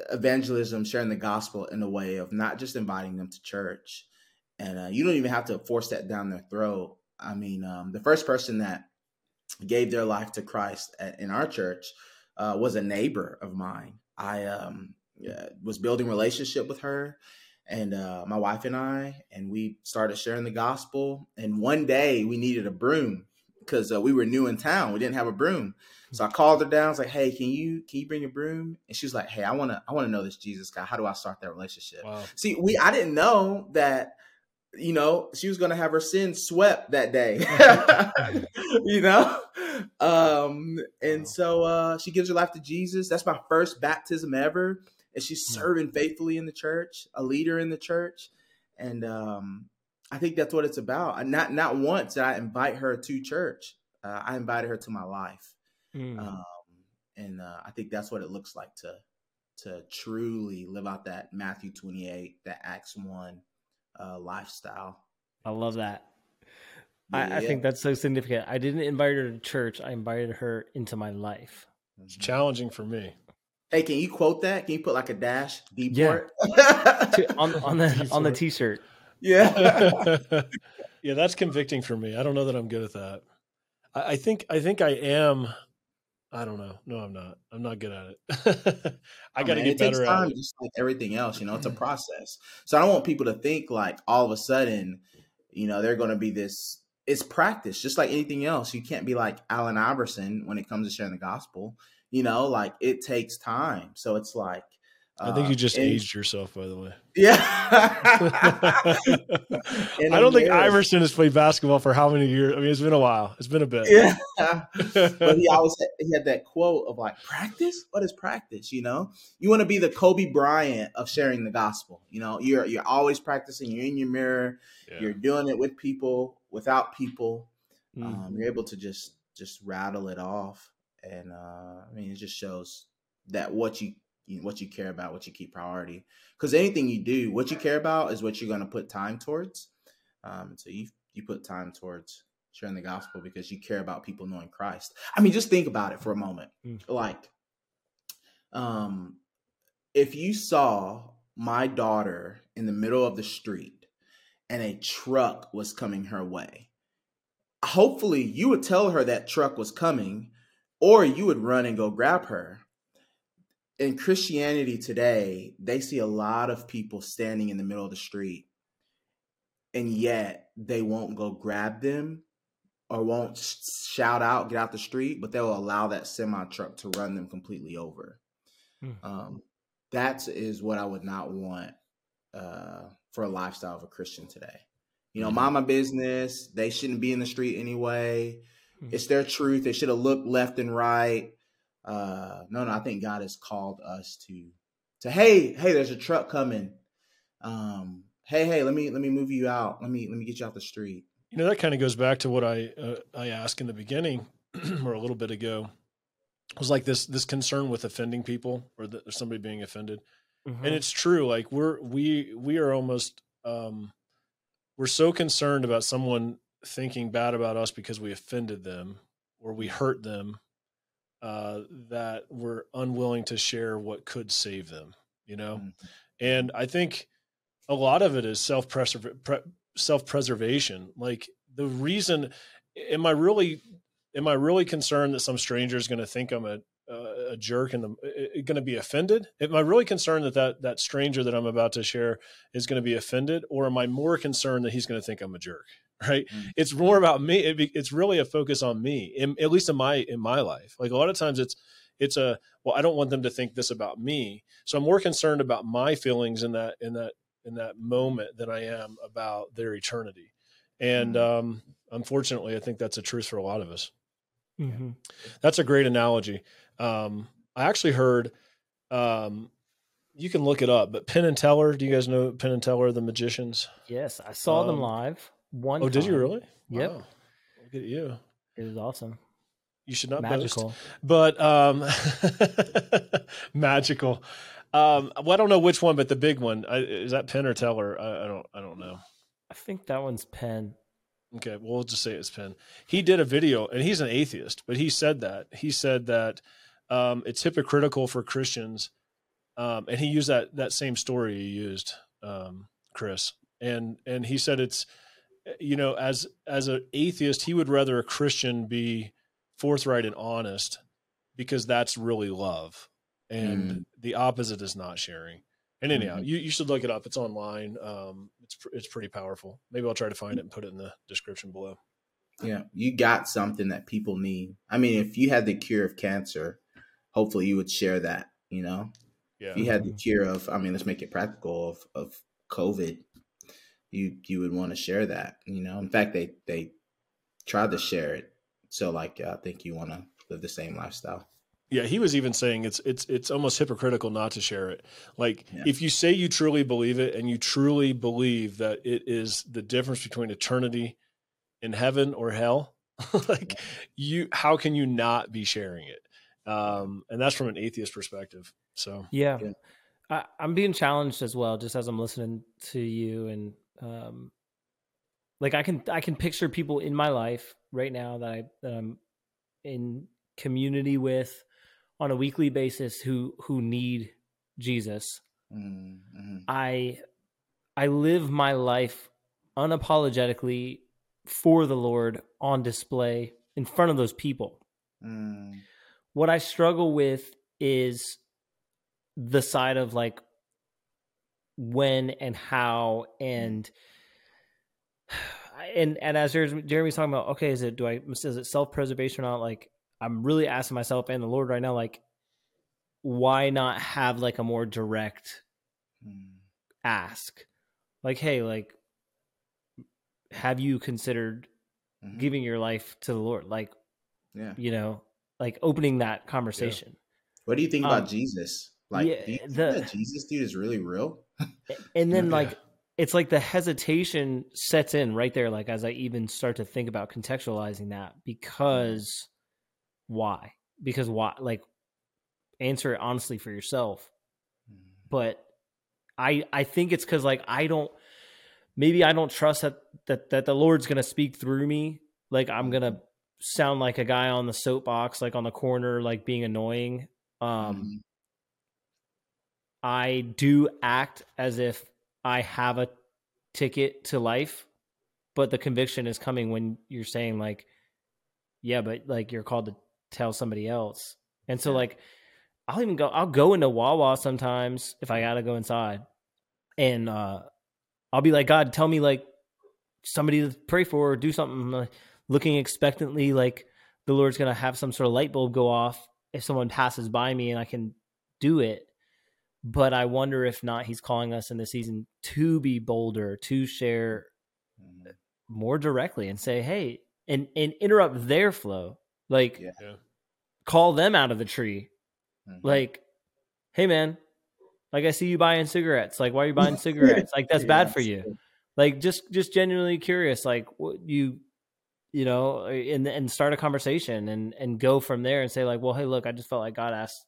evangelism, sharing the gospel in a way of not just inviting them to church and, uh, you don't even have to force that down their throat. I mean, um, the first person that gave their life to Christ at, in our church, uh, was a neighbor of mine. I, um, Yeah, was building relationship with her and uh, my wife and I, and we started sharing the gospel. And one day we needed a broom because uh, we were new in town. We didn't have a broom. So I called her down. I was like, hey, can you can you bring a broom? And she was like, hey, I want to I want to know this Jesus guy. How do I start that relationship? Wow. See, we I didn't know that, you know, she was going to have her sin swept that day, you know? Um, and wow. so uh, she gives her life to Jesus. That's my first baptism ever. And she's serving faithfully in the church, a leader in the church. And um, I think that's what it's about. I, not not once did I invite her to church. Uh, I invited her to my life. Mm. Um, and uh, I think that's what it looks like to to truly live out that Matthew twenty-eight, that Acts one uh, lifestyle. I love that. Yeah. I, I think that's so significant. I didn't invite her to church. I invited her into my life. It's challenging for me. Hey, can you quote that? Can you put like a dash D part yeah. on, on the on the t-shirt? Yeah, yeah, that's convicting for me. I don't know that I'm good at that. I, I think I think I am. I don't know. No, I'm not. I'm not good at it. I got to get better at it. It takes time, just like everything else. You know, it's a process. So I don't want people to think like all of a sudden, you know, they're going to be this. It's practice, just like anything else. You can't be like Allen Iverson when it comes to sharing the gospel. You know, like it takes time. So it's like I think you just uh, and, aged yourself, by the way. Yeah. I don't think Iverson has played basketball for how many years? I mean, it's been a while. It's been a bit. Yeah. But he always had, he had that quote of like, practice? What is practice? You know, you want to be the Kobe Bryant of sharing the gospel. You know, you're, you're always practicing. You're in your mirror. Yeah. You're doing it with people, without people. Mm. Um, you're able to just, just rattle it off. And uh, I mean, it just shows that what you, You know, what you care about, what you keep priority, because anything you do, what you care about is what you're going to put time towards. Um, so you you put time towards sharing the gospel because you care about people knowing Christ. I mean, just think about it for a moment. Mm. Like, um, if you saw my daughter in the middle of the street and a truck was coming her way, hopefully you would tell her that truck was coming, or you would run and go grab her. In Christianity today, they see a lot of people standing in the middle of the street, and yet they won't go grab them or won't shout out, get out the street, but they'll allow that semi truck to run them completely over. Hmm. Um, that is what I would not want uh, for a lifestyle of a Christian today. You know, hmm. mind my business. They shouldn't be in the street anyway. Hmm. It's their truth. They should have looked left and right. Uh, no, no, I think God has called us to, to, Hey, Hey, there's a truck coming. Um, Hey, Hey, let me, let me move you out. Let me, let me get you off the street. You know, that kind of goes back to what I, uh, I asked in the beginning or a little bit ago. It was like this, this concern with offending people or, the, or somebody being offended. Mm-hmm. And it's true. Like we're, we, we are almost, um, we're so concerned about someone thinking bad about us because we offended them or we hurt them. Uh, that we're unwilling to share what could save them, you know? Mm-hmm. And I think a lot of it is self-preserv- pre- self-preservation. Like the reason, am I really, am I really concerned that some stranger is going to think I'm a, uh, a jerk and going to be offended? Am I really concerned that, that that stranger that I'm about to share is going to be offended? Or am I more concerned that he's going to think I'm a jerk? Right. Mm-hmm. It's more about me. It be, it's really a focus on me, in, at least in my, in my life. Like a lot of times it's, it's a, well, I don't want them to think this about me. So I'm more concerned about my feelings in that, in that, in that moment than I am about their eternity. And mm-hmm. um, unfortunately, I think that's a truth for a lot of us. Mm-hmm. That's a great analogy. Um, I actually heard, um, you can look it up, but Penn and Teller, do you guys know Penn and Teller, the magicians? Yes. I saw um, them live. One oh, time. Did you really? Yep. Wow. Look at you. It was awesome. You should not magical. Boast. But um, magical. Um, well, I don't know which one, but the big one. I, is that Penn or Teller? I, I don't I don't know. I think that one's Penn. Okay, well, we'll just say it's Penn. He did a video, and he's an atheist, but he said that. He said that um, it's hypocritical for Christians, um, and he used that, that same story you used, um, Chris. And and he said it's, you know, as as an atheist, he would rather a Christian be forthright and honest because that's really love. And mm. the opposite is not sharing. And anyhow, mm. you, you should look it up. It's online. Um, it's it's pretty powerful. Maybe I'll try to find it and put it in the description below. Yeah, you got something that people need. I mean, if you had the cure of cancer, hopefully you would share that, you know? Yeah. If you had the cure of, I mean, let's make it practical, of, of COVID, you you would want to share that, you know. In fact, they they tried to share it. So, like, I think you want to live the same lifestyle. Yeah, he was even saying it's it's it's almost hypocritical not to share it. Like, yeah. if you say you truly believe it and you truly believe that it is the difference between eternity in heaven or hell, like, yeah. you how can you not be sharing it? Um, and that's from an atheist perspective. So, yeah, yeah. I, I'm being challenged as well, just as I'm listening to you and. Um, like I can, I can picture people in my life right now that I, that I'm in community with on a weekly basis who, who need Jesus. Mm-hmm. I, I live my life unapologetically for the Lord on display in front of those people. Mm. What I struggle with is the side of like, when and how and and and as Jeremy's talking about, okay, is it do I is it self preservation or not? Like I'm really asking myself and the Lord right now, like, why not have like a more direct ask? Like, hey, like, have you considered mm-hmm. giving your life to the Lord? Like, yeah, you know, like opening that conversation. Yeah. What do you think um, about Jesus? Like, yeah, do you think the, that Jesus dude is really real? And then yeah. like, it's like the hesitation sets in right there. Like, as I even start to think about contextualizing that, because why? Because why? Like, answer it honestly for yourself. But I I think it's because like I don't maybe I don't trust that that, that the Lord's going to speak through me. Like, I'm going to sound like a guy on the soapbox, like on the corner, like being annoying. Um, mm-hmm. I do act as if I have a ticket to life, but the conviction is coming when you're saying like, yeah, but like you're called to tell somebody else. And so like, I'll even go, I'll go into Wawa sometimes if I got to go inside, and uh, I'll be like, God, tell me like somebody to pray for or do something, like, looking expectantly, like the Lord's going to have some sort of light bulb go off if someone passes by me and I can do it. But I wonder if not, he's calling us in this season to be bolder, to share more directly and say, hey, and, and interrupt their flow. Like yeah. call them out of the tree. Like, hey man, like I see you buying cigarettes. Like, why are you buying cigarettes? Like, that's yeah, bad for you. True. Like, just, just genuinely curious. Like, what you, you know, and and start a conversation and and go from there and say like, well, hey, look, I just felt like God asked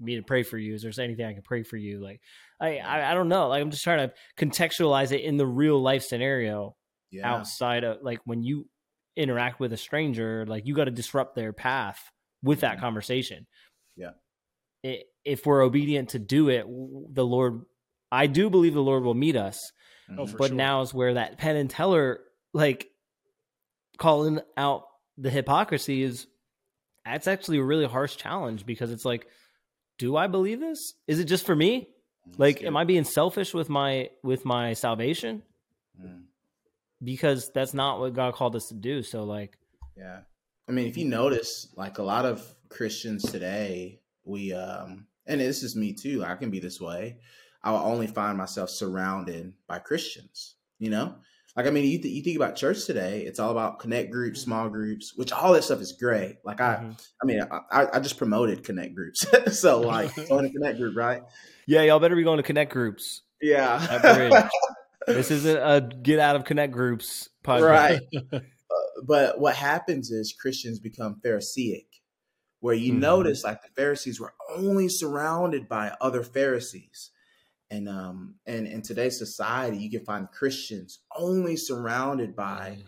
me to pray for you. Is there anything I can pray for you? Like, I, I, I don't know. Like, I'm just trying to contextualize it in the real life scenario yeah. outside of like when you interact with a stranger, like you got to disrupt their path with that conversation. Yeah. If we're obedient to do it, the Lord, I do believe the Lord will meet us, oh, but sure. now is where that Penn and Teller, like calling out the hypocrisy is, that's actually a really harsh challenge because it's like, do I believe this? Is it just for me? That's like, good. Am I being selfish with my, with my salvation? Mm. Because that's not what God called us to do. So like, yeah, I mean, if you notice, like a lot of Christians today, we, um, and this is me too, I can be this way. I'll only find myself surrounded by Christians, you know? Like, I mean, you, th- you think about church today, it's all about connect groups, small groups, which all that stuff is great. Like I, mm-hmm. I mean, I, I just promoted connect groups. So like going to connect group, right? Yeah. Y'all better be going to connect groups. Yeah. This isn't a get out of connect groups podcast. Right. But what happens is Christians become Pharisaic, where you mm-hmm. notice like the Pharisees were only surrounded by other Pharisees. And um and in today's society, you can find Christians only surrounded by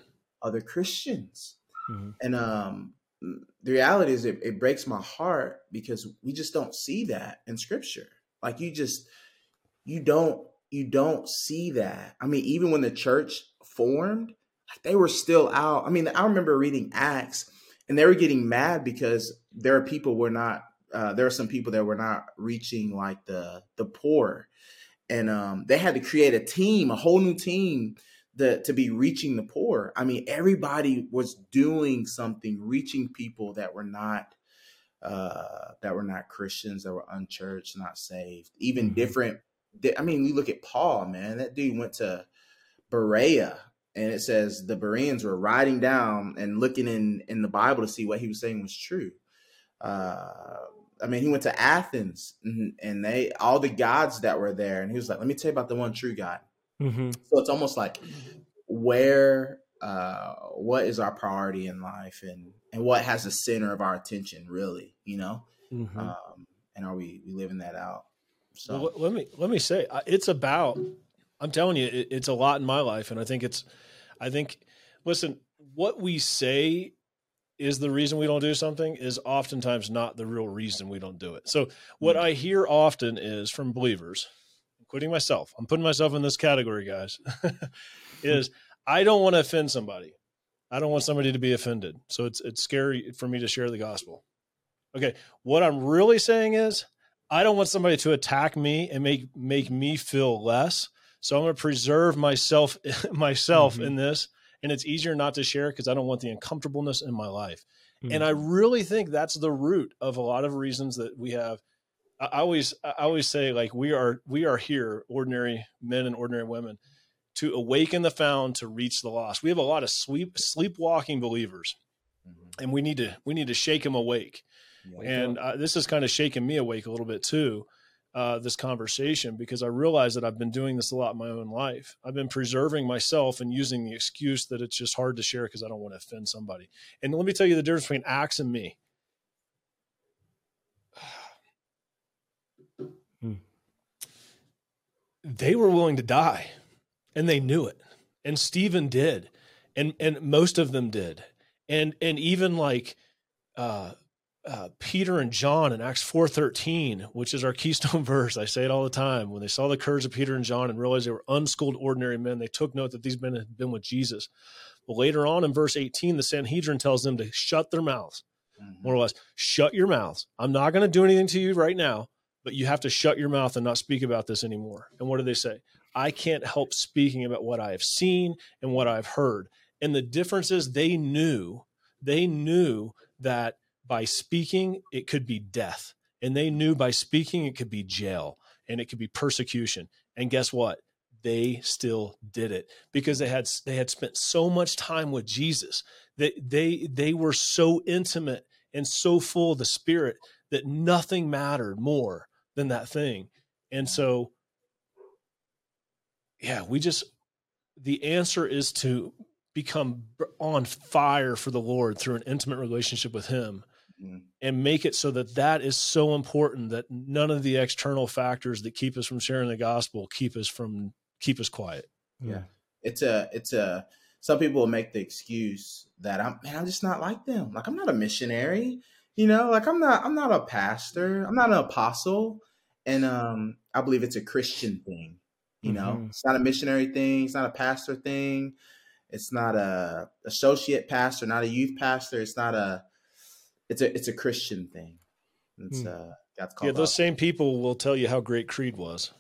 other Christians. Mm-hmm. And um the reality is it, it breaks my heart because we just don't see that in scripture. Like you just you don't you don't see that. I mean, even when the church formed, like they were still out. I mean, I remember reading Acts and they were getting mad because there are people were not Uh, there are some people that were not reaching like the the poor, and um, they had to create a team, a whole new team that, to be reaching the poor. I mean, everybody was doing something, reaching people that were not uh, that were not Christians, that were unchurched, not saved, even mm-hmm. different. I mean, you look at Paul, man, that dude went to Berea, and it says the Bereans were writing down and looking in, in the Bible to see what he was saying was true. Uh, I mean, he went to Athens and, and they, all the gods that were there. And he was like, let me tell you about the one true God. Mm-hmm. So it's almost like where, uh, what is our priority in life and, and what has the center of our attention really, you know? Mm-hmm. Um, and are we, we living that out? So well, let me, let me say, it's about, I'm telling you, it, it's a lot in my life. And I think it's, I think, listen, what we say is the reason we don't do something is oftentimes not the real reason we don't do it. So what I hear often is from believers, including myself, I'm putting myself in this category, guys, is I don't want to offend somebody. I don't want somebody to be offended. So it's, it's scary for me to share the gospel. Okay. What I'm really saying is I don't want somebody to attack me and make, make me feel less. So I'm going to preserve myself, myself mm-hmm. in this. And it's easier not to share because I don't want the uncomfortableness in my life. Mm-hmm. And I really think that's the root of a lot of reasons that we have I always, I always say, like, we are, we are here, ordinary men and ordinary women, to awaken the found, to reach the lost. We have a lot of sleep, sleepwalking believers, mm-hmm. and we need to, we need to shake them awake. Wake and uh, this is kind of shaking me awake a little bit too, uh, this conversation, because I realize that I've been doing this a lot in my own life. I've been preserving myself and using the excuse that it's just hard to share because I don't want to offend somebody. And let me tell you the difference between Acts and me. Hmm. They were willing to die, and they knew it. And Stephen did, and and most of them did, and and even like uh, uh, Peter and John in Acts four thirteen, which is our keystone verse. I say it all the time. When they saw the courage of Peter and John and realized they were unschooled ordinary men, they took note that these men had been with Jesus. But later on in verse eighteen, the Sanhedrin tells them to shut their mouths, mm-hmm. more or less. Shut your mouths. I'm not going to do anything to you right now, but you have to shut your mouth and not speak about this anymore. And what do they say? I can't help speaking about what I have seen and what I've heard. And the difference is they knew, they knew that by speaking, it could be death. And they knew by speaking, it could be jail and it could be persecution. And guess what? They still did it because they had, they had spent so much time with Jesus that they, they, they were so intimate and so full of the Spirit that nothing mattered more than that thing. And so, yeah, we just, the answer is to become on fire for the Lord through an intimate relationship with him, mm-hmm. and make it so that that is so important that none of the external factors that keep us from sharing the gospel keep us from, keep us quiet. Yeah. It's a, it's a, some people will make the excuse that I'm, man, I'm just not like them. Like, I'm not a missionary, you know, like I'm not, I'm not a pastor. I'm not an apostle. And um, I believe it's a Christian thing. You know, mm-hmm. it's not a missionary thing. It's not a pastor thing. It's not a associate pastor, not a youth pastor. It's not a, it's a, it's a Christian thing. It's mm. uh, God's called. Yeah, those out. Same people will tell you how great Creed was.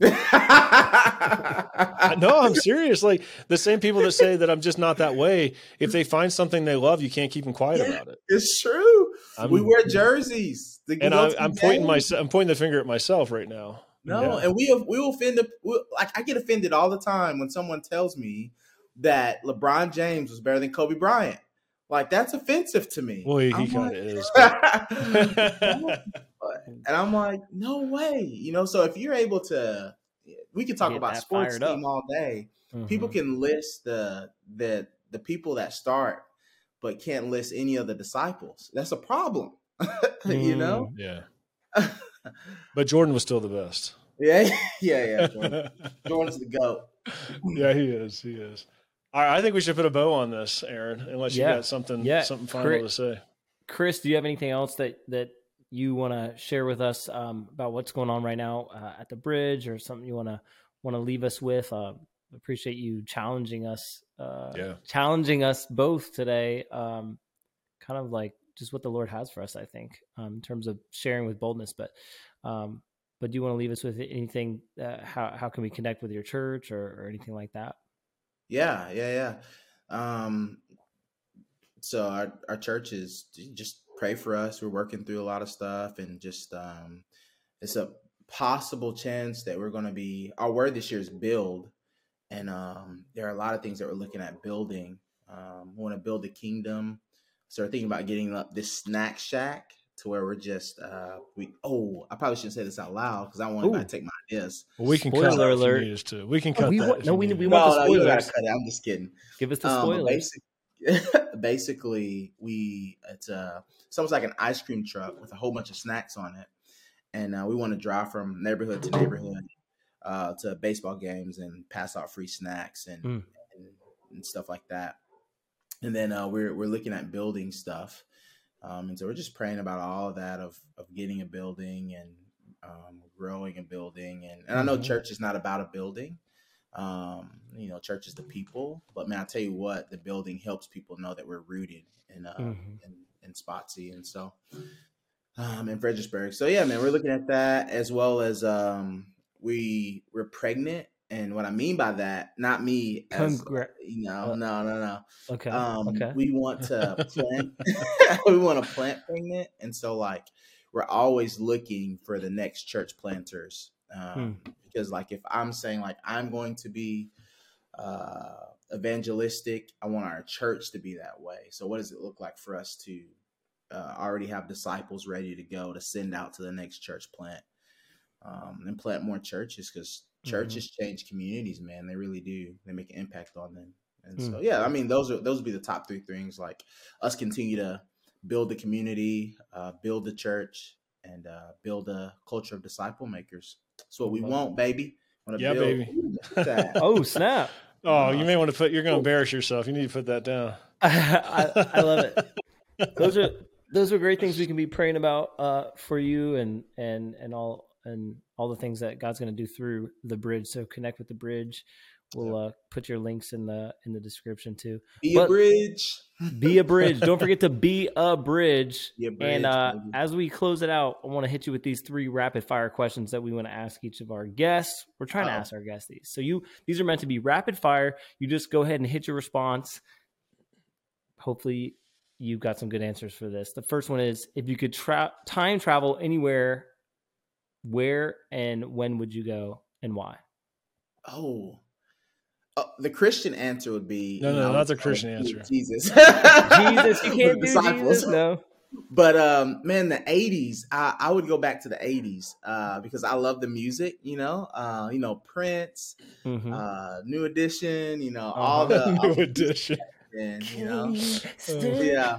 No, I'm serious. Like, the same people that say that I'm just not that way. If they find something they love, you can't keep them quiet yeah, about it. It's true. I'm, we wear jerseys. And I, I'm pointing my, I'm pointing the finger at myself right now. No, yeah. and we we offend we, like I get offended all the time when someone tells me that LeBron James was better than Kobe Bryant. Like, that's offensive to me. Well, he, he kind of is, and I'm like, no way, you know. So if you're able to, we can talk about sports team all day. Mm-hmm. People can list the the the people that start, but can't list any of the disciples. That's a problem, you know. Mm, yeah. But Jordan was still the best. Yeah, yeah, yeah. Jordan. Jordan's the GOAT. Yeah, he is. He is. All right, I think we should put a bow on this, Aaron. Unless you yeah. got something, yeah. something final Chris, to say. Chris, do you have anything else that that you want to share with us um, about what's going on right now uh, at the Bridge, or something you want to want to leave us with? Uh, appreciate you challenging us, uh, yeah. challenging us both today. Um, kind of like. Just what the Lord has for us, I think, um, in terms of sharing with boldness. But, um, but do you want to leave us with anything? Uh, how how can we connect with your church, or, or anything like that? Yeah, yeah, yeah. Um, so our our church is, just pray for us. We're working through a lot of stuff, and just um, it's a possible chance that we're going to be. Our word this year is build, and um, there are a lot of things that we're looking at building. Um, we want to build the kingdom. So we're thinking about getting up this snack shack to where we're just, uh, we oh, I probably shouldn't say this out loud because I don't want to take my ideas. Well, we can cut that if you need us to. We can cut oh, we that. Want, no, we, we want no, the spoilers. No, gotta cut it. I'm just kidding. Give us the spoilers. Um, basically, basically, we it's, uh, it's almost like an ice cream truck with a whole bunch of snacks on it. And uh, we want to drive from neighborhood to neighborhood uh, to baseball games and pass out free snacks and, mm. and, and stuff like that. And then uh, we're we're looking at building stuff, um, and so we're just praying about all of that of of getting a building and um, growing a building. And, and I know church is not about a building, um, you know, church is the people. But man, I tell you what, the building helps people know that we're rooted in uh, mm-hmm. in, in Spotsy, and so um, in Fredericksburg. So yeah, man, we're looking at that, as well as um, we we're pregnant. And what I mean by that, not me, as, Congra- you know, no, no, no. Okay. Um, okay. We want to plant. we want to plant pregnant, and so like we're always looking for the next church planters. Um, hmm. Because like, if I'm saying like, I'm going to be uh, evangelistic, I want our church to be that way. So what does it look like for us to uh, already have disciples ready to go to send out to the next church plant um, and plant more churches? Because churches mm-hmm. change communities, man. They really do. They make an impact on them. And mm-hmm. so, yeah, I mean, those are, those would be the top three things, like us continue to build the community, uh, build the church, and uh, build a culture of disciple makers. That's what we want, baby. Wanna yeah, build. Baby. Oh, snap. Oh, you may want to put, you're going to embarrass yourself. You need to put that down. I, I love it. Those are, those are great things we can be praying about uh, for you and, and, and all, and all the things that God's going to do through the Bridge. So connect with the Bridge. We'll uh, put your links in the in the description too. Be but a bridge. Be a bridge. Don't forget to be a bridge. Be a bridge and uh, as we close it out, I want to hit you with these three rapid fire questions that we want to ask each of our guests. We're trying oh. to ask our guests these. So you these are meant to be rapid fire. You just go ahead and hit your response. Hopefully you've got some good answers for this. The first one is, if you could tra- time travel anywhere, where and when would you go and why? Oh. Uh, the Christian answer would be no, no, you know, that's a Christian answer. Jesus, Jesus, you can't do Jesus, no. But um, man, the eighties, I, I would go back to the eighties uh, because I love the music. You know, uh, you know Prince, mm-hmm. uh, New Edition. You know, uh-huh. all the New all Edition. And you know, yeah.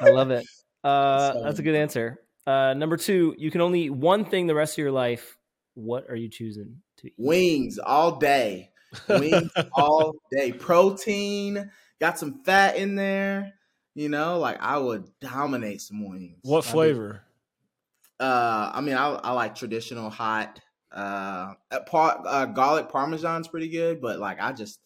I love it. Uh, so, that's a good answer. Uh, number two, you can only eat one thing the rest of your life. What are you choosing to eat? Wings all day. Wings all day. Protein. Got some fat in there. You know, like I would dominate some wings. What flavor? I mean, uh, I mean, I, I like traditional hot. Uh, par- uh, garlic parmesan's pretty good, but like I just,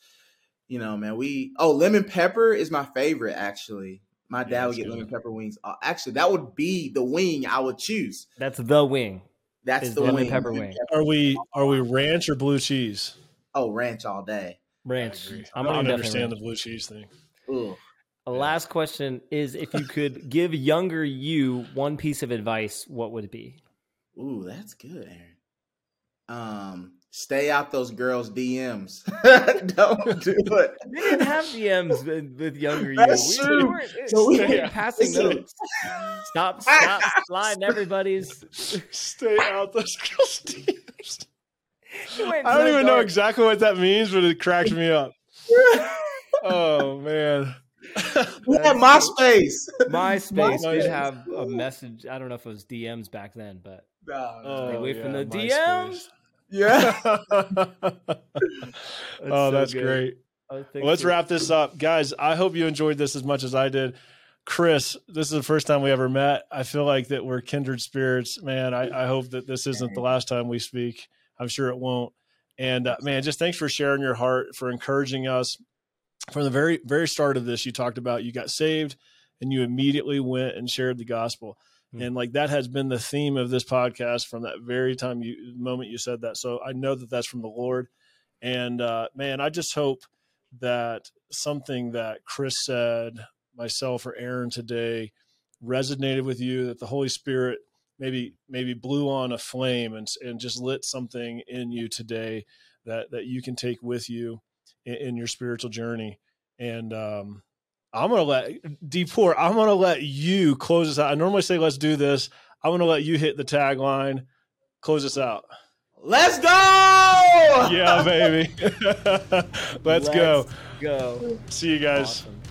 you know, man, we. Oh, lemon pepper is my favorite, actually. My dad yeah, would get good. Lemon pepper wings. Uh, actually, that would be the wing I would choose. That's the wing. That's the wing. Pepper wing. Are we are we ranch or blue cheese? Oh, ranch all day. Ranch. I, I'm, I don't I'm understand ranch. The blue cheese thing. Ooh. The yeah. Last question is, if you could give younger you one piece of advice, what would it be? Ooh, that's good, Aaron. Um, stay out those girls' D Ms. Don't do it. We didn't have D Ms with, with younger that's you. That's true. We weren't, so we were passing notes. Stop, stop sliding everybody's. Stay out those girls' D Ms. I don't even know exactly what that means, but it cracked me up. Oh, man. We had MySpace. MySpace did have a message. I don't know if it was D Ms back then, but no, no. Oh, stay away yeah, from the MySpace. D Ms. Yeah. That's oh, so that's good. Great. Well, let's so. wrap this up. Guys, I hope you enjoyed this as much as I did. Chris, this is the first time we ever met. I feel like that we're kindred spirits, man. I, I hope that this isn't the last time we speak. I'm sure it won't. And uh, man, just thanks for sharing your heart, for encouraging us. From the very, very start of this, you talked about you got saved and you immediately went and shared the gospel. And like, that has been the theme of this podcast from that very time you moment you said that. So I know that that's from the Lord. And uh, man, I just hope that something that Chris said, myself or Aaron today, resonated with you, that the Holy Spirit maybe, maybe blew on a flame and, and just lit something in you today that, that you can take with you in, in your spiritual journey. And, um, I'm going to let D-Port, I'm going to let you close this out. I normally say, let's do this. I'm going to let you hit the tagline, close this out. Let's go. Yeah, baby. let's, let's go. go. See you guys. Awesome.